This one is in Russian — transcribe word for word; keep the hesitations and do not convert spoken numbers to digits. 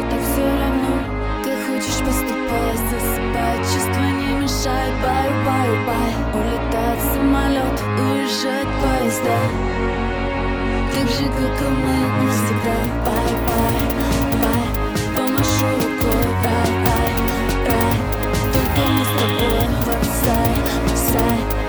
что-то все равно. Ты хочешь поступать, засыпать, чувства не мешай. Бай-бай-бай, улетает самолет, уезжает поезда. Ты в ЖКК, мы навсегда. Бай-бай-бай, помашу рукой. Рай-рай-рай, только мы с тобой. Вапсай-вапсай.